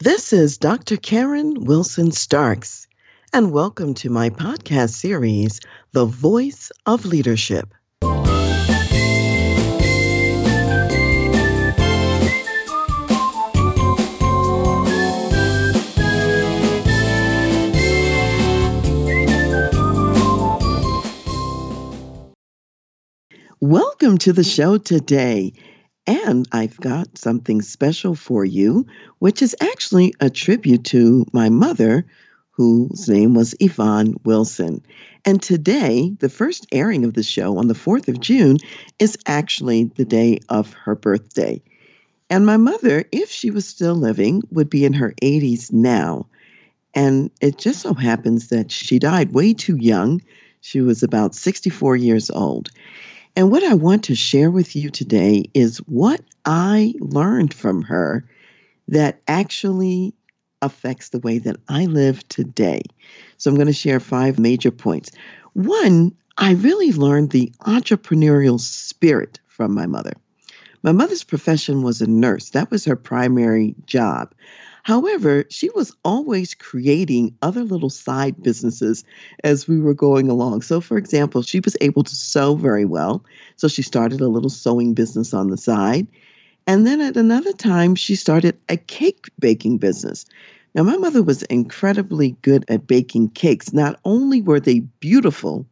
This is Dr. Karen Wilson-Starks, and welcome to my podcast series, The Voice of Leadership. Welcome to the show today. And I've got something special for you, which is actually a tribute to my mother, whose name was Yvonne Wilson. And today, the first airing of the show on the 4th of June is actually the day of her birthday. And my mother, if she was still living, would be in her 80s now. And it just so happens that she died way too young. She was about 64 years old. And what I want to share with you today is what I learned from her that actually affects the way that I live today. So I'm going to share 5 major points. 1, I really learned the entrepreneurial spirit from my mother. My mother's profession was a nurse. That was her primary job. However, she was always creating other little side businesses as we were going along. So, for example, she was able to sew very well. So she started a little sewing business on the side. And then at another time, she started a cake baking business. Now, my mother was incredibly good at baking cakes. Not only were they beautiful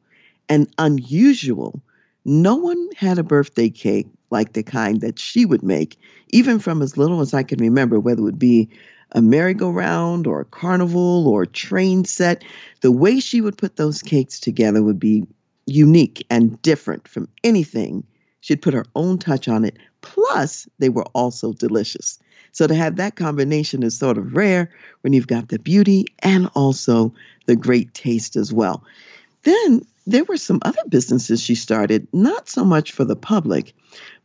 and unusual, no one had a birthday cake like the kind that she would make, even from as little as I can remember, whether it would be a merry-go-round or a carnival or a train set. The way she would put those cakes together would be unique and different from anything. She'd put her own touch on it. Plus, they were also delicious. So to have that combination is sort of rare when you've got the beauty and also the great taste as well. Then there were some other businesses she started, not so much for the public,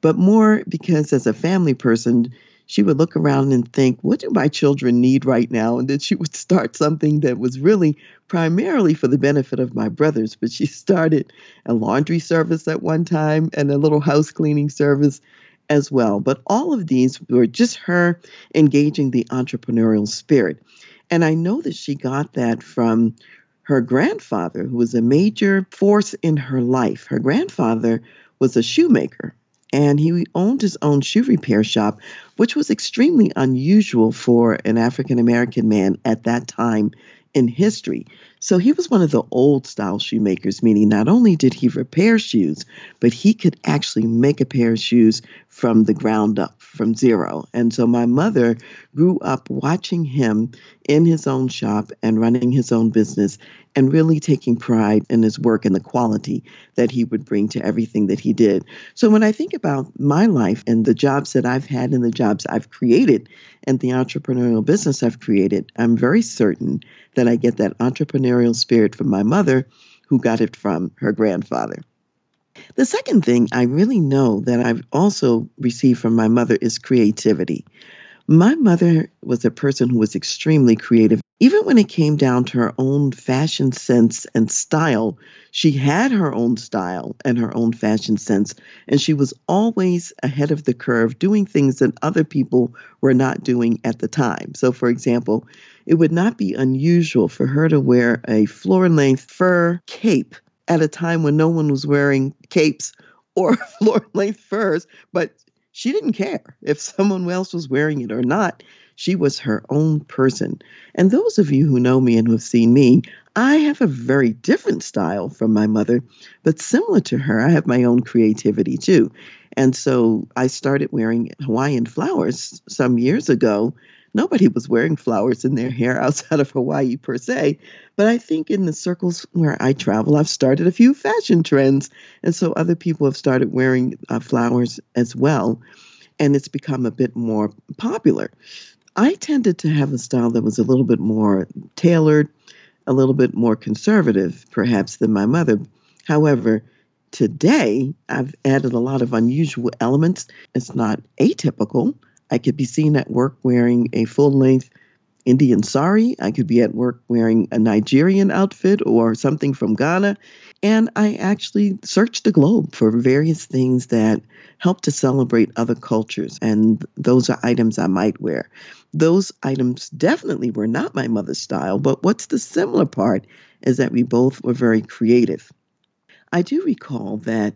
but more because as a family person, she would look around and think, what do my children need right now? And then she would start something that was really primarily for the benefit of my brothers. But she started a laundry service at one time and a little house cleaning service as well. But all of these were just her engaging the entrepreneurial spirit. And I know that she got that from her grandfather, who was a major force in her life. Her grandfather was a shoemaker. And he owned his own shoe repair shop, which was extremely unusual for an African-American man at that time in history. So he was one of the old-style shoemakers, meaning not only did he repair shoes, but he could actually make a pair of shoes from the ground up, from zero. And so my mother grew up watching him in his own shop and running his own business and really taking pride in his work and the quality that he would bring to everything that he did. So when I think about my life and the jobs that I've had and the jobs I've created and the entrepreneurial business I've created, I'm very certain that I get that entrepreneurial spirit from my mother, who got it from her grandfather. The second thing I really know that I've also received from my mother is creativity. My mother was a person who was extremely creative. Even when it came down to her own fashion sense and style, she had her own style and her own fashion sense, and she was always ahead of the curve, doing things that other people were not doing at the time. So, for example, it would not be unusual for her to wear a floor-length fur cape at a time when no one was wearing capes or floor-length furs, but she didn't care if someone else was wearing it or not. She was her own person. And those of you who know me and who have seen me, I have a very different style from my mother, but similar to her, I have my own creativity too. And so I started wearing Hawaiian flowers some years ago. Nobody was wearing flowers in their hair outside of Hawaii per se, but I think in the circles where I travel, I've started a few fashion trends. And so other people have started wearing flowers as well, and it's become a bit more popular. I tended to have a style that was a little bit more tailored, a little bit more conservative, perhaps, than my mother. However, today, I've added a lot of unusual elements. It's not atypical. I could be seen at work wearing a full-length Indian sari. I could be at work wearing a Nigerian outfit or something from Ghana. And I actually searched the globe for various things that help to celebrate other cultures. And those are items I might wear. Those items definitely were not my mother's style, but what's the similar part is that we both were very creative. I do recall that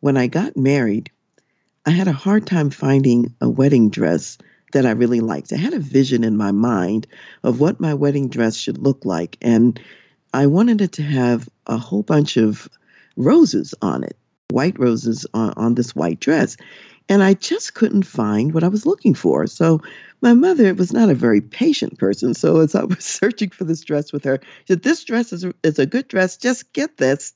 when I got married, I had a hard time finding a wedding dress that I really liked. I had a vision in my mind of what my wedding dress should look like, and I wanted it to have a whole bunch of roses on it, white roses on this white dress. And I just couldn't find what I was looking for. So my mother was not a very patient person. So as I was searching for this dress with her, she said, this dress is a good dress. Just get this.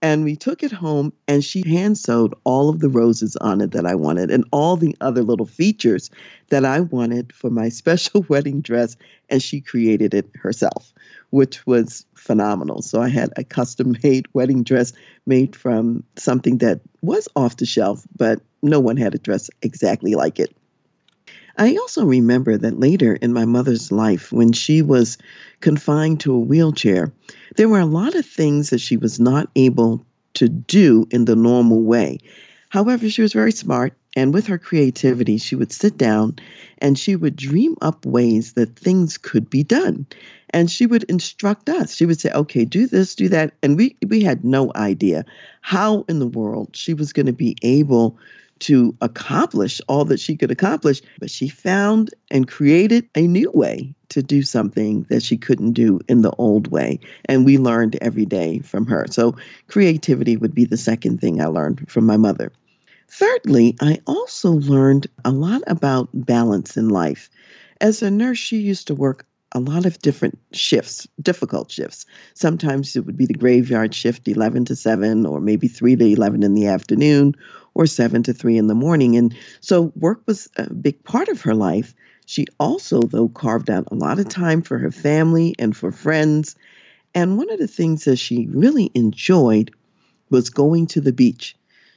And we took it home and she hand sewed all of the roses on it that I wanted and all the other little features that I wanted for my special wedding dress. And she created it herself, which was phenomenal. So I had a custom made wedding dress made from something that was off the shelf, but no one had a dress exactly like it. I also remember that later in my mother's life, when she was confined to a wheelchair, there were a lot of things that she was not able to do in the normal way. However, she was very smart, and with her creativity, she would sit down and she would dream up ways that things could be done. And she would instruct us. She would say, okay, do this, do that. And we had no idea how in the world she was going to be able to accomplish all that she could accomplish, but she found and created a new way to do something that she couldn't do in the old way. And we learned every day from her. So creativity would be the second thing I learned from my mother. Thirdly, I also learned a lot about balance in life. As a nurse, she used to work a lot of different shifts, difficult shifts. Sometimes it would be the graveyard shift, 11 to 7, or maybe 3 to 11 in the afternoon, or 7 to 3 in the morning. And so work was a big part of her life. She also, though, carved out a lot of time for her family and for friends. And one of the things that she really enjoyed was going to the beach.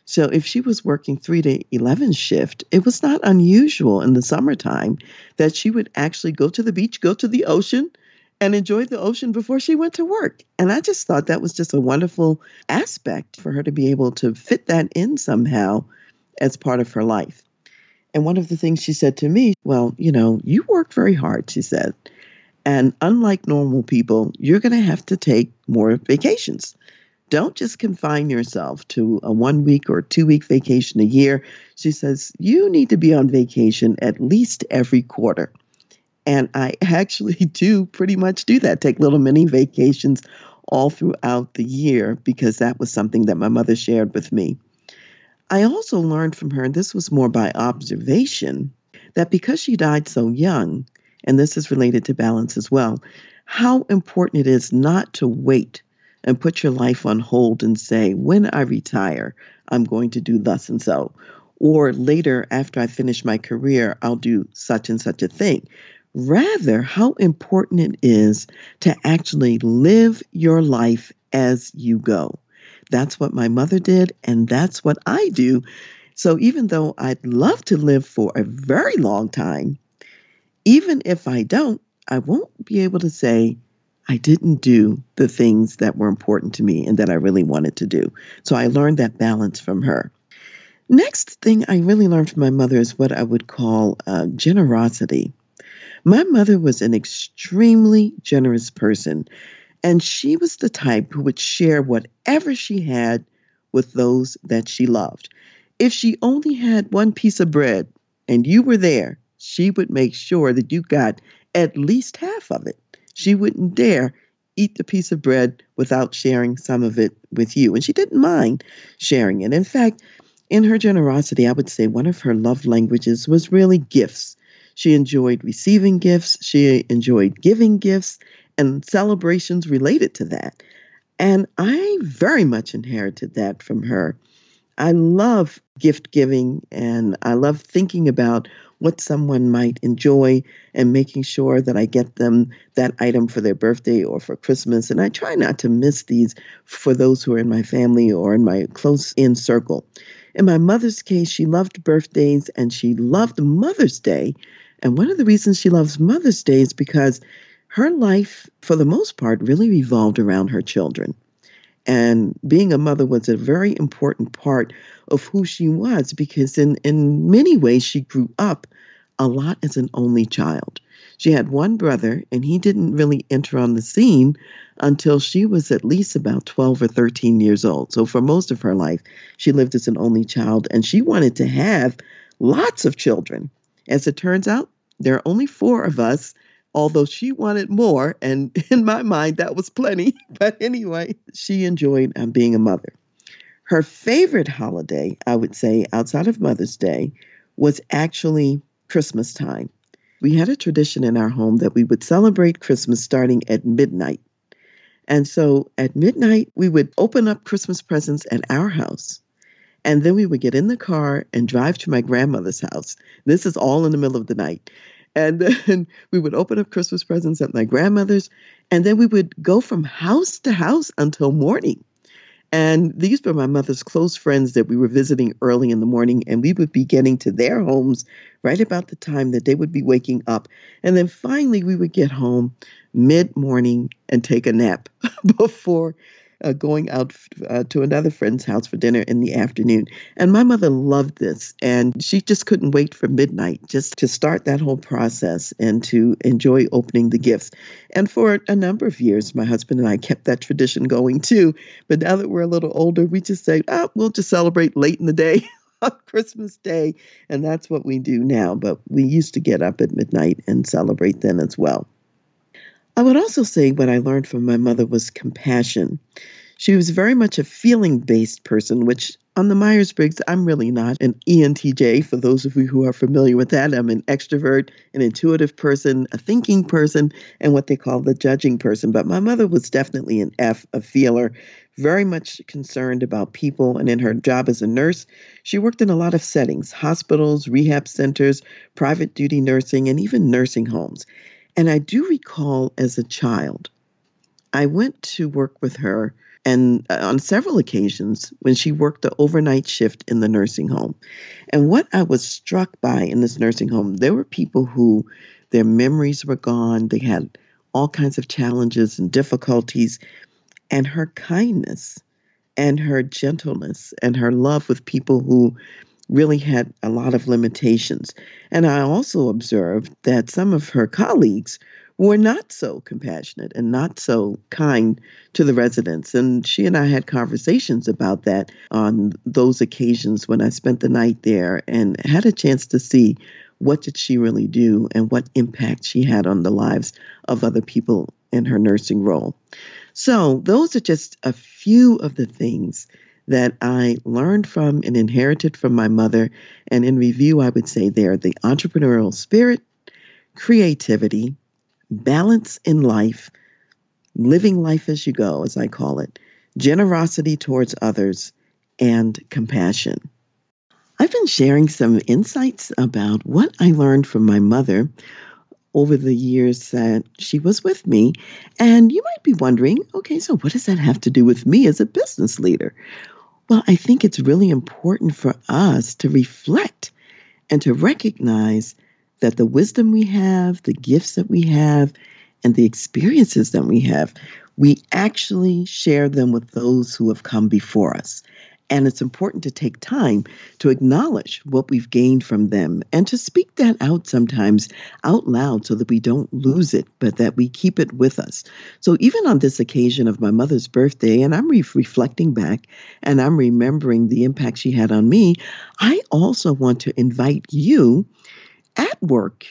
So if she was working 3 to 11 shift, it was not unusual in the summertime that she would actually go to the beach, go to the ocean, and enjoy the ocean before she went to work. And I just thought that was just a wonderful aspect for her to be able to fit that in somehow as part of her life. And one of the things she said to me, well, you worked very hard, she said. And unlike normal people, you're going to have to take more vacations. Don't just confine yourself to a 1 week or 2 week vacation a year. She says, you need to be on vacation at least every quarter. And I actually do pretty much do that, take little mini vacations all throughout the year, because that was something that my mother shared with me. I also learned from her, and this was more by observation, that because she died so young, and this is related to balance as well, how important it is not to wait and put your life on hold and say, when I retire, I'm going to do thus and so. Or later, after I finish my career, I'll do such and such a thing. Rather, how important it is to actually live your life as you go. That's what my mother did, and that's what I do. So even though I'd love to live for a very long time, even if I don't, I won't be able to say, I didn't do the things that were important to me and that I really wanted to do. So I learned that balance from her. Next thing I really learned from my mother is what I would call generosity. My mother was an extremely generous person, and she was the type who would share whatever she had with those that she loved. If she only had one piece of bread and you were there, she would make sure that you got at least half of it. She wouldn't dare eat the piece of bread without sharing some of it with you. And she didn't mind sharing it. In fact, in her generosity, I would say one of her love languages was really gifts. She enjoyed receiving gifts. She enjoyed giving gifts and celebrations related to that. And I very much inherited that from her. I love gift giving, and I love thinking about what someone might enjoy and making sure that I get them that item for their birthday or for Christmas. And I try not to miss these for those who are in my family or in my close-in circle. In my mother's case, she loved birthdays and she loved Mother's Day. And one of the reasons she loves Mother's Day is because her life, for the most part, really revolved around her children. And being a mother was a very important part of who she was, because in many ways she grew up a lot as an only child. She had one brother, and he didn't really enter on the scene until she was at least about 12 or 13 years old. So for most of her life, she lived as an only child, and she wanted to have lots of children. As it turns out, there are only four of us, although she wanted more, and in my mind, that was plenty. But anyway, she enjoyed being a mother. Her favorite holiday, I would say, outside of Mother's Day, was actually Christmas time. We had a tradition in our home that we would celebrate Christmas starting at midnight. And so at midnight, we would open up Christmas presents at our house. And then we would get in the car and drive to my grandmother's house. This is all in the middle of the night. And then we would open up Christmas presents at my grandmother's. And then we would go from house to house until morning. And these were my mother's close friends that we were visiting early in the morning, and we would be getting to their homes right about the time that they would be waking up. And then finally, we would get home mid-morning and take a nap before going out to another friend's house for dinner in the afternoon. And my mother loved this, and she just couldn't wait for midnight just to start that whole process and to enjoy opening the gifts. And for a number of years, my husband and I kept that tradition going too. But now that we're a little older, we just say, we'll just celebrate late in the day on Christmas Day. And that's what we do now. But we used to get up at midnight and celebrate then as well. I would also say what I learned from my mother was compassion. She was very much a feeling-based person, which on the Myers-Briggs, I'm really not an ENTJ. For those of you who are familiar with that, I'm an extrovert, an intuitive person, a thinking person, and what they call the judging person. But my mother was definitely an F, a feeler, very much concerned about people. And in her job as a nurse, she worked in a lot of settings, hospitals, rehab centers, private duty nursing, and even nursing homes. And I do recall as a child, I went to work with her and on several occasions when she worked the overnight shift in the nursing home. And what I was struck by in this nursing home, there were people who their memories were gone. They had all kinds of challenges and difficulties. And her kindness and her gentleness and her love with people who really had a lot of limitations. And I also observed that some of her colleagues were not so compassionate and not so kind to the residents. And she and I had conversations about that on those occasions when I spent the night there and had a chance to see what did she really do and what impact she had on the lives of other people in her nursing role. So those are just a few of the things that I learned from and inherited from my mother. And in review, I would say they are the entrepreneurial spirit, creativity, balance in life, living life as you go, as I call it, generosity towards others, and compassion. I've been sharing some insights about what I learned from my mother over the years that she was with me. And you might be wondering, okay, so what does that have to do with me as a business leader? Well, I think it's really important for us to reflect and to recognize that the wisdom we have, the gifts that we have, and the experiences that we have, we actually share them with those who have come before us. And it's important to take time to acknowledge what we've gained from them and to speak that out sometimes out loud so that we don't lose it, but that we keep it with us. So even on this occasion of my mother's birthday, and I'm reflecting back and I'm remembering the impact she had on me, I also want to invite you at work,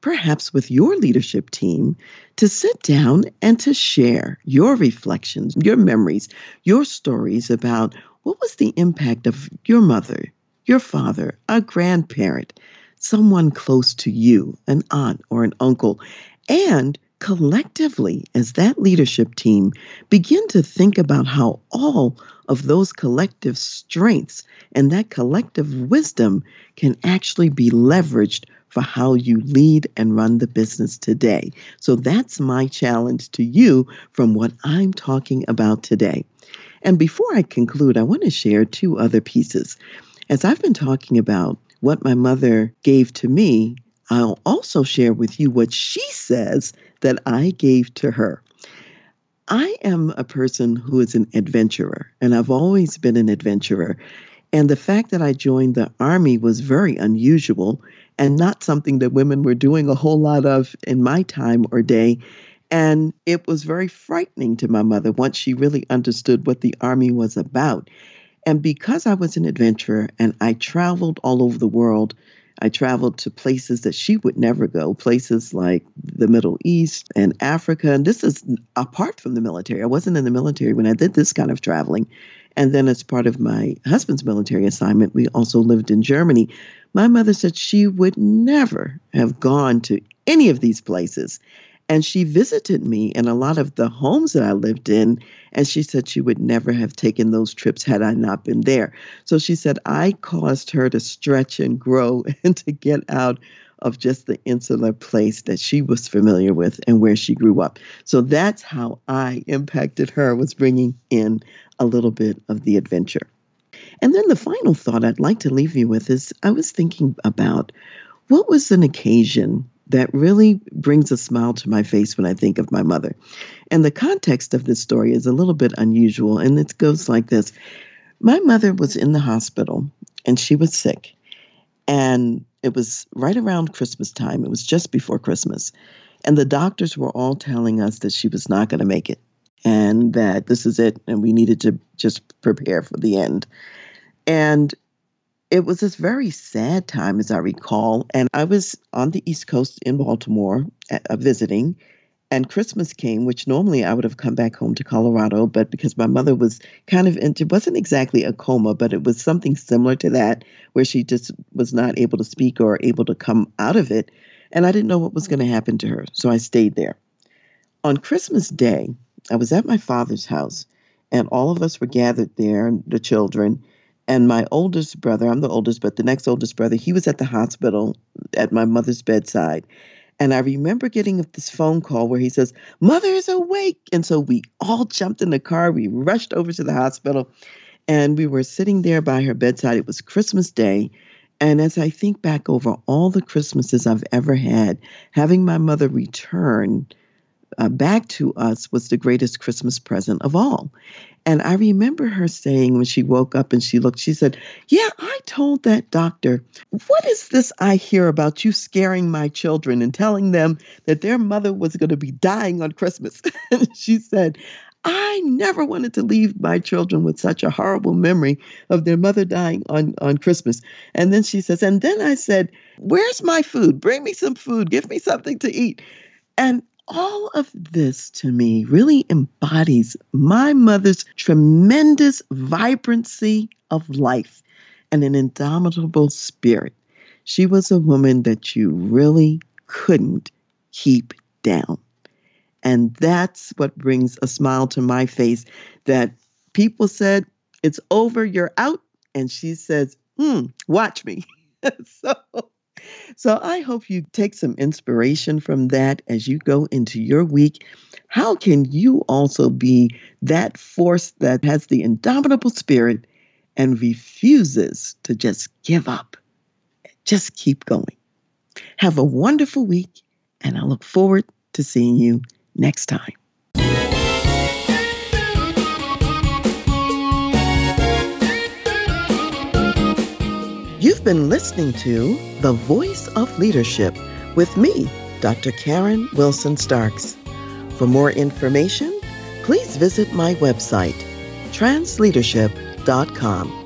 perhaps with your leadership team, to sit down and to share your reflections, your memories, your stories about what was the impact of your mother, your father, a grandparent, someone close to you, an aunt or an uncle, and collectively as that leadership team, begin to think about how all of those collective strengths and that collective wisdom can actually be leveraged for how you lead and run the business today. So that's my challenge to you from what I'm talking about today. And before I conclude, I want to share two other pieces. As I've been talking about what my mother gave to me, I'll also share with you what she says that I gave to her. I am a person who is an adventurer, and I've always been an adventurer. And the fact that I joined the Army was very unusual. and not something that women were doing a whole lot of in my time or day. And it was very frightening to my mother once she really understood what the Army was about. And because I was an adventurer and I traveled all over the world, I traveled to places that she would never go, places like the Middle East and Africa. And this is apart from the military. I wasn't in the military when I did this kind of traveling. And then as part of my husband's military assignment, we also lived in Germany. My mother said she would never have gone to any of these places. And she visited me in a lot of the homes that I lived in, and she said she would never have taken those trips had I not been there. So she said I caused her to stretch and grow and to get out of just the insular place that she was familiar with and where she grew up. So that's how I impacted her, was bringing in a little bit of the adventure. And then the final thought I'd like to leave you with is I was thinking about what was an occasion that really brings a smile to my face when I think of my mother. And the context of this story is a little bit unusual, and it goes like this. My mother was in the hospital, and she was sick. And it was right around Christmas time. It was just before Christmas. And the doctors were all telling us that she was not going to make it, and that this is it, and we needed to just prepare for the end. And it was this very sad time, as I recall, and I was on the East Coast in Baltimore visiting, and Christmas came, which normally I would have come back home to Colorado, but because my mother was kind of, it wasn't exactly a coma, but it was something similar to that, where she just was not able to speak or able to come out of it, and I didn't know what was going to happen to her, so I stayed there. On Christmas Day, I was at my father's house, and all of us were gathered there, the children. And my oldest brother, I'm the oldest, but the next oldest brother, he was at the hospital at my mother's bedside. And I remember getting this phone call where he says, "Mother is awake." And so we all jumped in the car. We rushed over to the hospital, and we were sitting there by her bedside. It was Christmas Day. And as I think back over all the Christmases I've ever had, having my mother return back to us was the greatest Christmas present of all. And I remember her saying when she woke up and she looked, she said, "Yeah, I told that doctor, what is this I hear about you scaring my children and telling them that their mother was going to be dying on Christmas?" She said, "I never wanted to leave my children with such a horrible memory of their mother dying on Christmas." And then she says, "And then I said, where's my food? Bring me some food. Give me something to eat." And all of this to me really embodies my mother's tremendous vibrancy of life and an indomitable spirit. She was a woman that you really couldn't keep down. And that's what brings a smile to my face, that people said, "It's over, you're out." And she says, "Watch me." So I hope you take some inspiration from that as you go into your week. How can you also be that force that has the indomitable spirit and refuses to just give up? Just keep going. Have a wonderful week, and I look forward to seeing you next time. You've been listening to The Voice of Leadership with me, Dr. Karen Wilson-Starks. For more information, please visit my website, transleadership.com.